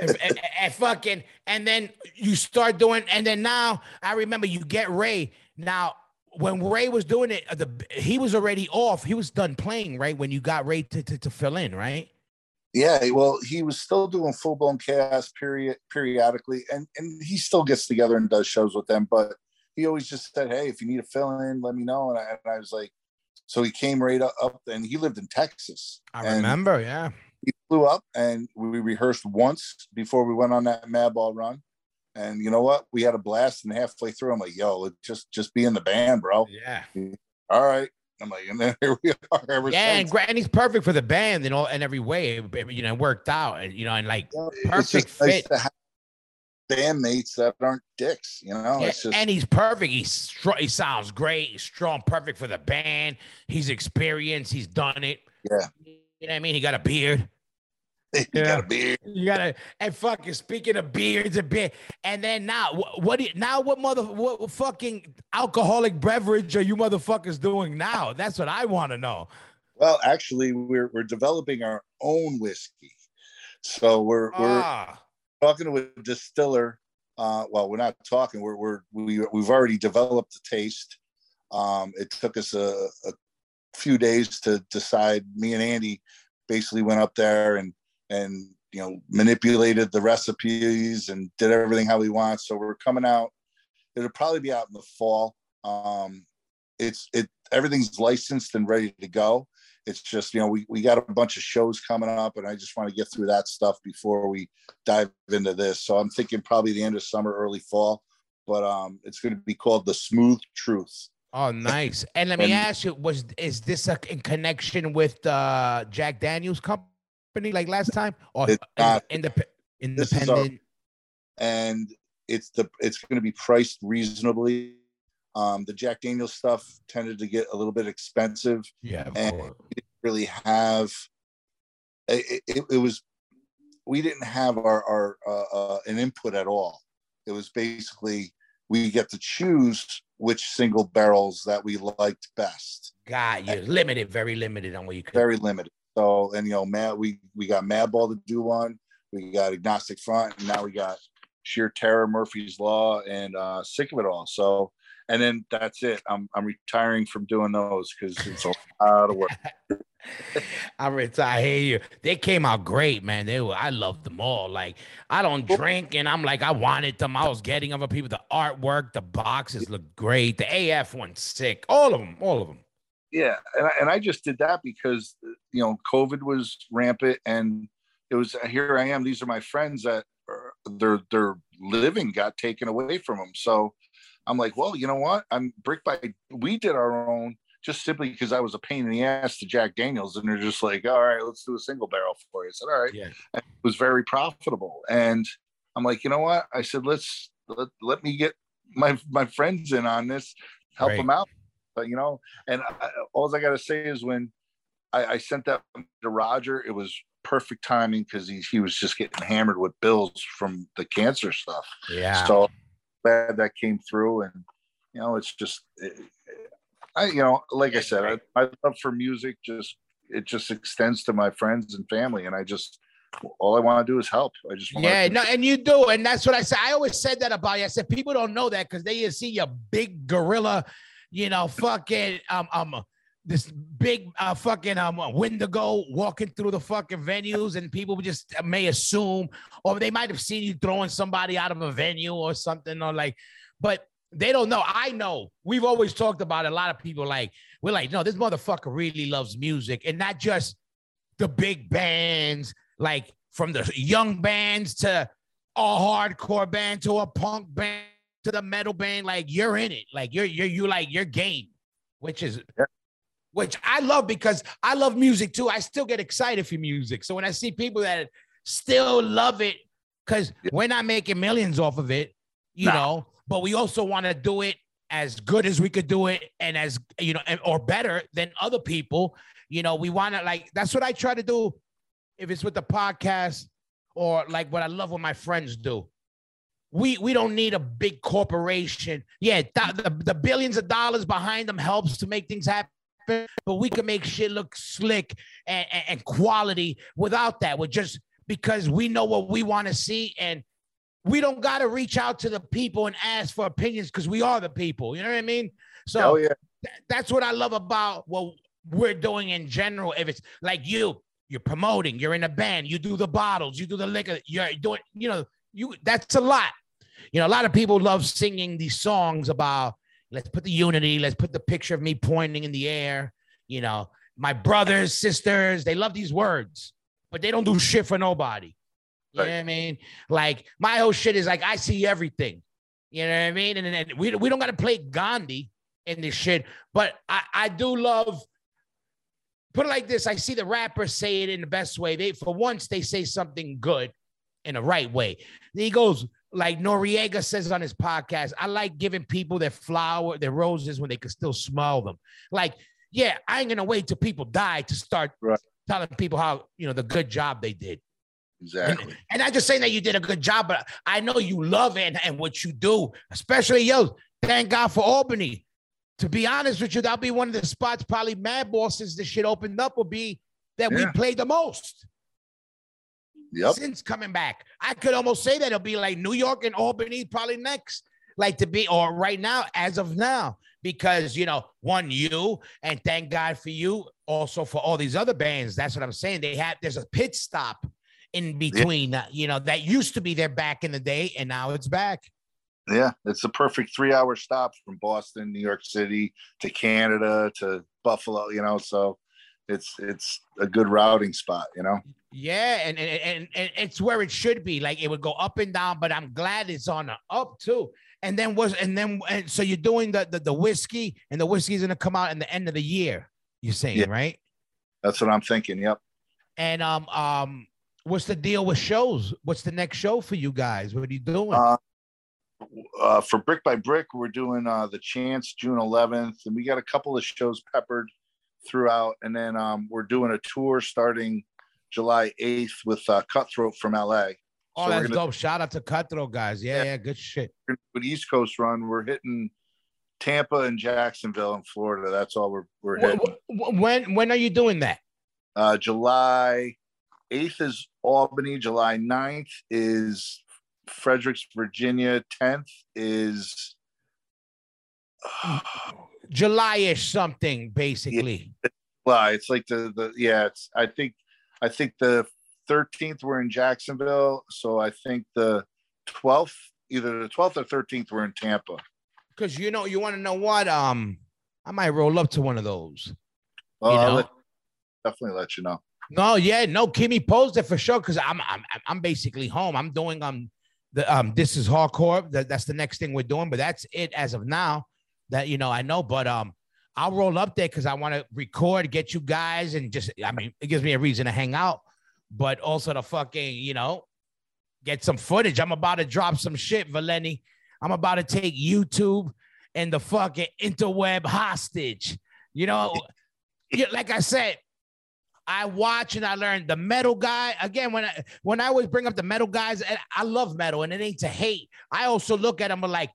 and, and, and fucking, and then you start doing, and then now, I remember you get Ray. Now, when Ray was doing it, the, he was already off. He was done playing, right? When you got Ray to, to, to fill in, right? Yeah, well, he was still doing full-blown chaos period periodically, and, and he still gets together and does shows with them, but he always just said, hey, if you need a fill-in, let me know. And I, and I was like, so he came right up, and he lived in Texas. I remember, yeah. He flew up, and we rehearsed once before we went on that Madball run. And you know what? We had a blast, and halfway through, I'm like, yo, let's just, just be in the band, bro. Yeah. All right. I'm like, and then here we are ever yeah, since. And he's perfect for the band in all in every way. It, you know, it worked out, and, you know, and, like, yeah, perfect fit. Nice to have bandmates that aren't dicks, you know? Yeah, it's just, and he's perfect. He's he sounds great. He's strong, perfect for the band. He's experienced. He's done it. Yeah. You know what I mean? He got a beard. You yeah. got a beard. You gotta and fucking speaking of beards and beard. And then now, what, what do you, now? What mother? What fucking alcoholic beverage are you motherfuckers doing now? That's what I want to know. Well, actually, we're we're developing our own whiskey, so we're ah. we're talking to a distiller. Uh, well, we're not talking. We're we're we we've already developed the taste. Um, it took us a, a few days to decide. Me and Andy basically went up there and. and, you know, manipulated the recipes and did everything how we want. So we're coming out. It'll probably be out in the fall. Um, it's, it, everything's licensed and ready to go. It's just, you know, we, we got a bunch of shows coming up, and I just want to get through that stuff before we dive into this. So I'm thinking probably the end of summer, early fall, but um, it's going to be called The Smooth Truth. Oh, nice. And let me and, ask you, was, is this a, in connection with uh, Jack Daniels company? Like last time, or it's not, indep independent, our, and it's the it's going to be priced reasonably. Um, the Jack Daniels stuff tended to get a little bit expensive, yeah, and we didn't really have it, it. It was we didn't have our our uh, uh, an input at all. It was basically we get to choose which single barrels that we liked best. Got you. And limited, very limited on what you could. Very limited. So, and, you know, Matt, we, we got Madball to do one. We got Agnostic Front. And now we got Sheer Terror, Murphy's Law, and uh, Sick of It All. So, and then that's it. I'm, I'm retiring from doing those because it's a lot of work. I'm retired. I hear you. They came out great, man. They were, I loved them all. Like, I don't drink, and I'm like, I wanted them. I was getting other people. The artwork, the boxes looked great. The A F one's sick. All of them, all of them. Yeah, and I, and I just did that because, you know, COVID was rampant, and it was, here I am. These are my friends that are, their their living got taken away from them. So I'm like, well, you know what? I'm brick by. We did our own just simply because I was a pain in the ass to Jack Daniels, and they're just like, all right, let's do a single barrel for you. I said, all right, yeah. It was very profitable, and I'm like, you know what? I said, let's let let me get my my friends in on this, help right. them out. But, you know, and I, all I got to say is when I, I sent that to Roger, it was perfect timing because he, he was just getting hammered with bills from the cancer stuff. Yeah. So glad that came through. And, you know, it's just, it, I, you know, like I said, I, my love for music just, it just extends to my friends and family. And I just, all I want to do is help. I just want yeah, to no, and you do. And that's what I said. I always said that about you. I said, people don't know that because they just see your big gorilla. You know, fucking um um this big uh fucking um Wendigo walking through the fucking venues, and people just may assume, or they might have seen you throwing somebody out of a venue or something, or like, but they don't know. I know we've always talked about it. A lot of people like we're like, no, this motherfucker really loves music, and not just the big bands, like from the young bands to a hardcore band to a punk band. To the metal band, like you're in it, like you're you're you like your game, which is yeah. which I love because I love music too. I still get excited for music. So when I see people that still love it, because yeah. we're not making millions off of it, you nah. know, but we also want to do it as good as we could do it, and as, you know, and, or better than other people. You know, we want to, like, that's what I try to do. If it's with the podcast or like what I love when my friends do, we, we don't need a big corporation. Yeah. Th- the, the billions of dollars behind them helps to make things happen, but we can make shit look slick and, and, and quality without that. We're just, because we know what we want to see, and we don't got to reach out to the people and ask for opinions, because we are the people. You know what I mean? So yeah. th- that's what I love about what we're doing in general. If it's like you, you're promoting, you're in a band, you do the bottles, you do the liquor, you're doing, you know, you, that's a lot. You know, a lot of people love singing these songs about, let's put the unity, let's put the picture of me pointing in the air. You know, my brothers, sisters, they love these words, but they don't do shit for nobody. You know what I mean? Like, my whole shit is like, I see everything. You know what I mean? And then we, we don't got to play Gandhi in this shit. But I, I do love, put it like this, I see the rappers say it in the best way. They, for once, they say something good in the right way. He goes, like Noriega says on his podcast, I like giving people their flower, their roses when they can still smell them. Like, yeah, I ain't going to wait till people die to start right. telling people how, you know, the good job they did. Exactly. And, and I just saying that you did a good job, but I know you love it and, and what you do, especially, yo, thank God for Albany. To be honest with you, that'll be one of the spots probably Madball, since this shit opened up, will be that yeah. we played the most. Yep. Since coming back. I could almost say that it'll be like New York and Albany probably next, like to be, or right now, as of now, because, you know, one, you, and thank God for you also for all these other bands. That's what I'm saying. They have, there's a pit stop in between, yeah. uh, you know, that used to be there back in the day, and now it's back. Yeah, it's the perfect three-hour stop from Boston, New York City, to Canada, to Buffalo, you know, so it's it's a good routing spot, you know? Yeah, and and, and and it's where it should be. Like, it would go up and down, but I'm glad it's on the up, too. And then, was and then and so you're doing the, the, the whiskey, and the whiskey's going to come out in the end of the year, you're saying, yeah. right? That's what I'm thinking, yep. And, um, um, what's the deal with shows? What's the next show for you guys? What are you doing? Uh, uh, for Brick by Brick, we're doing uh, The Chance June eleventh, and we got a couple of shows peppered throughout. And then um, we're doing a tour starting July eighth with uh, Cutthroat from L A. Oh, so that's gonna, dope. Shout out to Cutthroat, guys. Yeah, yeah, yeah, good shit. With East Coast Run, we're hitting Tampa and Jacksonville in Florida. That's all we're, we're hitting. When, when are you doing that? Uh, July eighth is Albany, July ninth is Fredericks, Virginia, tenth is uh, July-ish something, basically. Yeah, it's July. It's like the, the yeah, it's I think I think the thirteenth we're in Jacksonville, so I think the twelfth, either the twelfth or thirteenth we're in Tampa. Because, you know, you want to know what? Um I might roll up to one of those. Oh, you know? I'll let, definitely let you know. No, yeah, no, Kimmy posed it for sure, because I'm I'm I'm basically home. I'm doing um the um This Is Hardcore. That, that's the next thing we're doing, but that's it as of now. That, you know, I know, but um I'll roll up there because I want to record, get you guys, and just, I mean, it gives me a reason to hang out, but also to fucking, you know, get some footage. I'm about to drop some shit, Valente. I'm about to take YouTube and the fucking interweb hostage. You know, like I said. I watch and I learn. The metal guy, again, when I, when I always bring up the metal guys, and I love metal, and it ain't to hate. I also look at them like,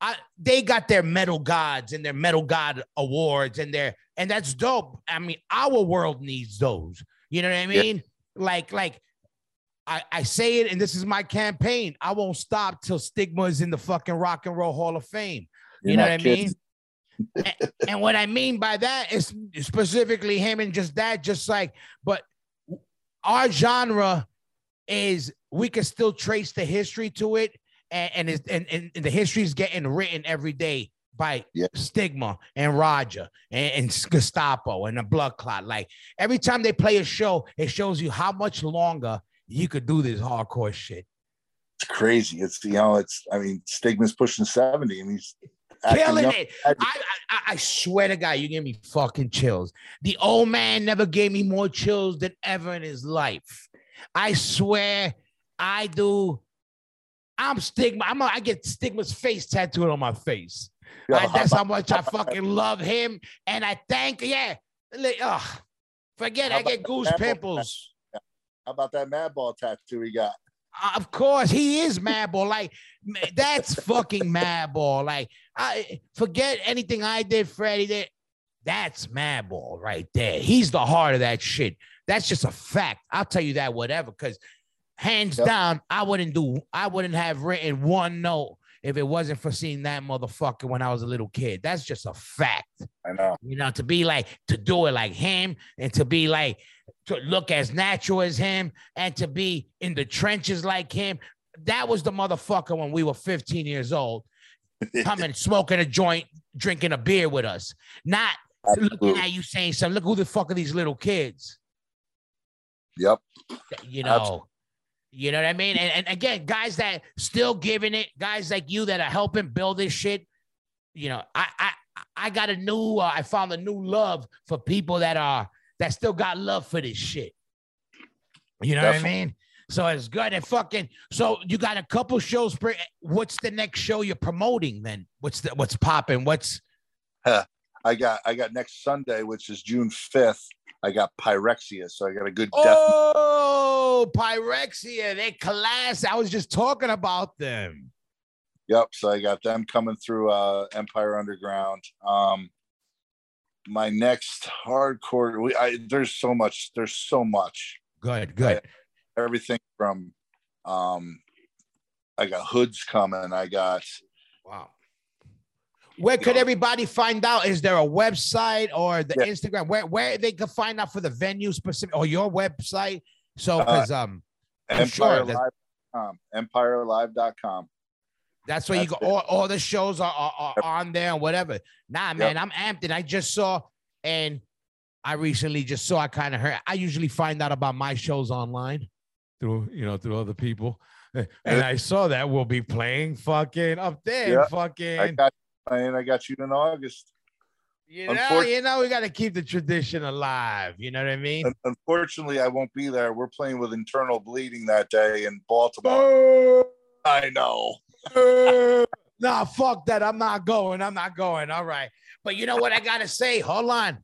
I, they got their metal gods and their metal god awards, and their, and that's dope. I mean, our world needs those. You know what I mean? Yeah. Like, like I, I say it, and this is my campaign. I won't stop till Stigma is in the fucking Rock and Roll Hall of Fame. You're you know what kidding. I mean? and, and what I mean by that is specifically him and just that, just like, but our genre is, we can still trace the history to it, and and it's, and, and the history is getting written every day by yeah. Stigma and Roger and, and Gestapo and the Blood Clot. Like, every time they play a show, it shows you how much longer you could do this hardcore shit. It's crazy. It's, you know, it's, I mean, Stigma's pushing seventy, and he's killing it. I, I, I swear to God, you give me fucking chills. The old man never gave me more chills than ever in his life. I swear I do. I'm Stigma. I'm a, I get Stigma's face tattooed on my face. Right? That's how much I fucking love him. And I thank, yeah. Ugh, forget I get goose pimples. How about that Madball tattoo he got? Of course, he is Madball. Like, that's fucking Madball. Like, I forget anything I did, Freddie did. That's Madball right there. He's the heart of that shit. That's just a fact. I'll tell you that, whatever, because hands yep. down, I wouldn't do, I wouldn't have written one note if it wasn't for seeing that motherfucker when I was a little kid. That's just a fact. I know. You know, to be like, to do it like him, and to be like, to look as natural as him, and to be in the trenches like him. That was the motherfucker when we were fifteen years old, coming, smoking a joint, drinking a beer with us. Not Absolutely. looking at you saying something. Look, who the fuck are these little kids? Yep. You know. Absolutely. You know what I mean? And, and again, guys that still giving it, guys like you that are helping build this shit. You know, I I I got a new, uh, I found a new love for people that are that still got love for this shit. You know Definitely. what I mean? So it's good. And fucking, so you got a couple shows. Per, what's the next show you're promoting then? What's the, what's popping? What's? Huh. I got I got next Sunday, which is June fifth. I got Pyrexia, so I got a good death. Oh, Pyrexia, they class. I was just talking about them. Yep, so I got them coming through uh, Empire Underground. Um, my next hardcore, we, I, there's so much. There's so much. Good, good. I, everything from, um, I got hoods coming. I got, wow. Where could everybody find out? Is there a website or the yeah. Instagram? Where where they could find out for the venue specific or your website? So because uh, um, empire live dot com, empire live dot com. That's where that's you go. All, all the shows are, are, are on there and whatever. Nah, man, yep. I'm amped. And I just saw, and I recently just saw. I kind of heard. I usually find out about my shows online through you know through other people, and I saw that we'll be playing fucking up there. Yep. Fucking. I got And I got you in August. You know, you know, we got to keep the tradition alive. You know what I mean? Unfortunately, I won't be there. We're playing with Internal Bleeding that day in Baltimore. I know. Nah, fuck that. I'm not going. I'm not going. All right. But you know what I got to say? Hold on.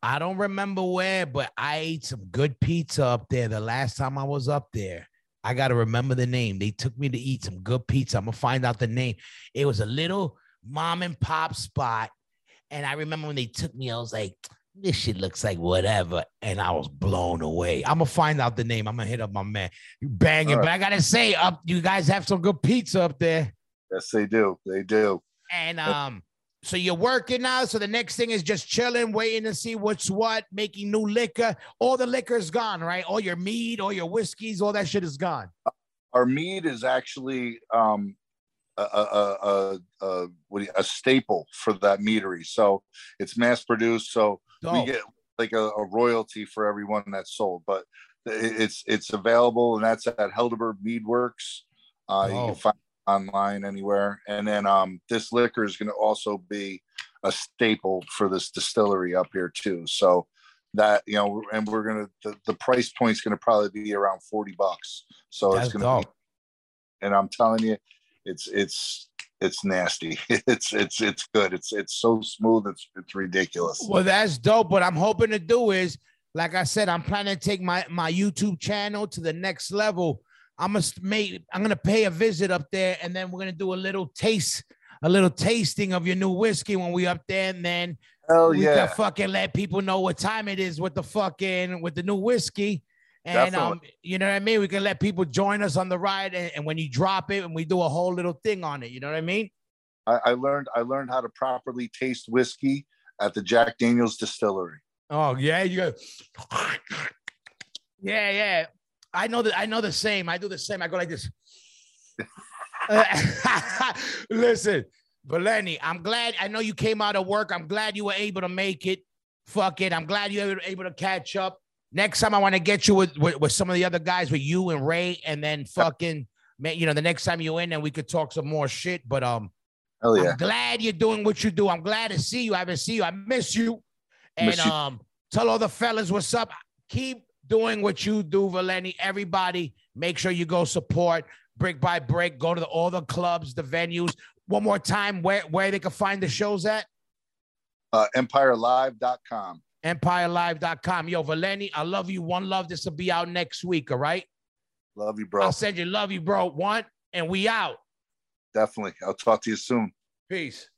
I don't remember where, but I ate some good pizza up there the last time I was up there. I got to remember the name. They took me to eat some good pizza. I'm going to find out the name. It was a little mom and pop spot, and I remember when they took me, I was like, this shit looks like whatever, and I was blown away. I'm gonna find out the name. I'm gonna hit up my man. You banging, right. But I gotta say, up you guys have some good pizza up there. Yes, they do. They do. And um, so you're working now. So the next thing is just chilling, waiting to see what's what, making new liquor. All the liquor is gone, right? All your mead, all your whiskeys, all that shit is gone. Our mead is actually um. A, a, a, a, a staple for that meadery, so it's mass produced, so Dope. we get like a, a royalty for everyone that's sold, but it's it's available, and that's at Helderberg Mead Works. uh, you can find it online anywhere. And then um, this liquor is going to also be a staple for this distillery up here too, so that, you know, and we're going to, the, the price point's going to probably be around forty bucks, so that's it's going to be, and I'm telling you, It's it's it's nasty. It's it's it's good. It's it's so smooth. It's it's ridiculous. Well, that's dope. What I'm hoping to do is, like I said, I'm planning to take my my YouTube channel to the next level. I'm gonna make I'm gonna pay a visit up there, and then we're gonna do a little taste, a little tasting of your new whiskey when we up there, and then Hell we yeah. can fucking let people know what time it is with the fucking with the new whiskey. And Definitely. um, you know what I mean? We can let people join us on the ride, and, and when you drop it, and we do a whole little thing on it. You know what I mean? I, I learned I learned how to properly taste whiskey at the Jack Daniels distillery. Oh yeah, you yeah, yeah. I know that I know the same. I do the same. I go like this. Listen, Valente, I'm glad I know you came out of work. I'm glad you were able to make it. Fuck it. I'm glad you were able to catch up. Next time I want to get you with, with, with some of the other guys, with you and Ray, and then fucking, man, you know, the next time you're in, and we could talk some more shit. But um, Hell yeah. I'm glad you're doing what you do. I'm glad to see you. I haven't seen you. I miss you. And miss you. um, tell all the fellas what's up. Keep doing what you do, Valente. Everybody, make sure you go support Brick by Brick. Go to the, all the clubs, the venues. one more time where, where they can find the shows at? Uh, Empire Live dot com. Empire Live dot com. Yo, Valente, I love you. One love. This will be out next week, all right? Love you, bro. I'll send you love you, bro. One, and we out. Definitely. I'll talk to you soon. Peace.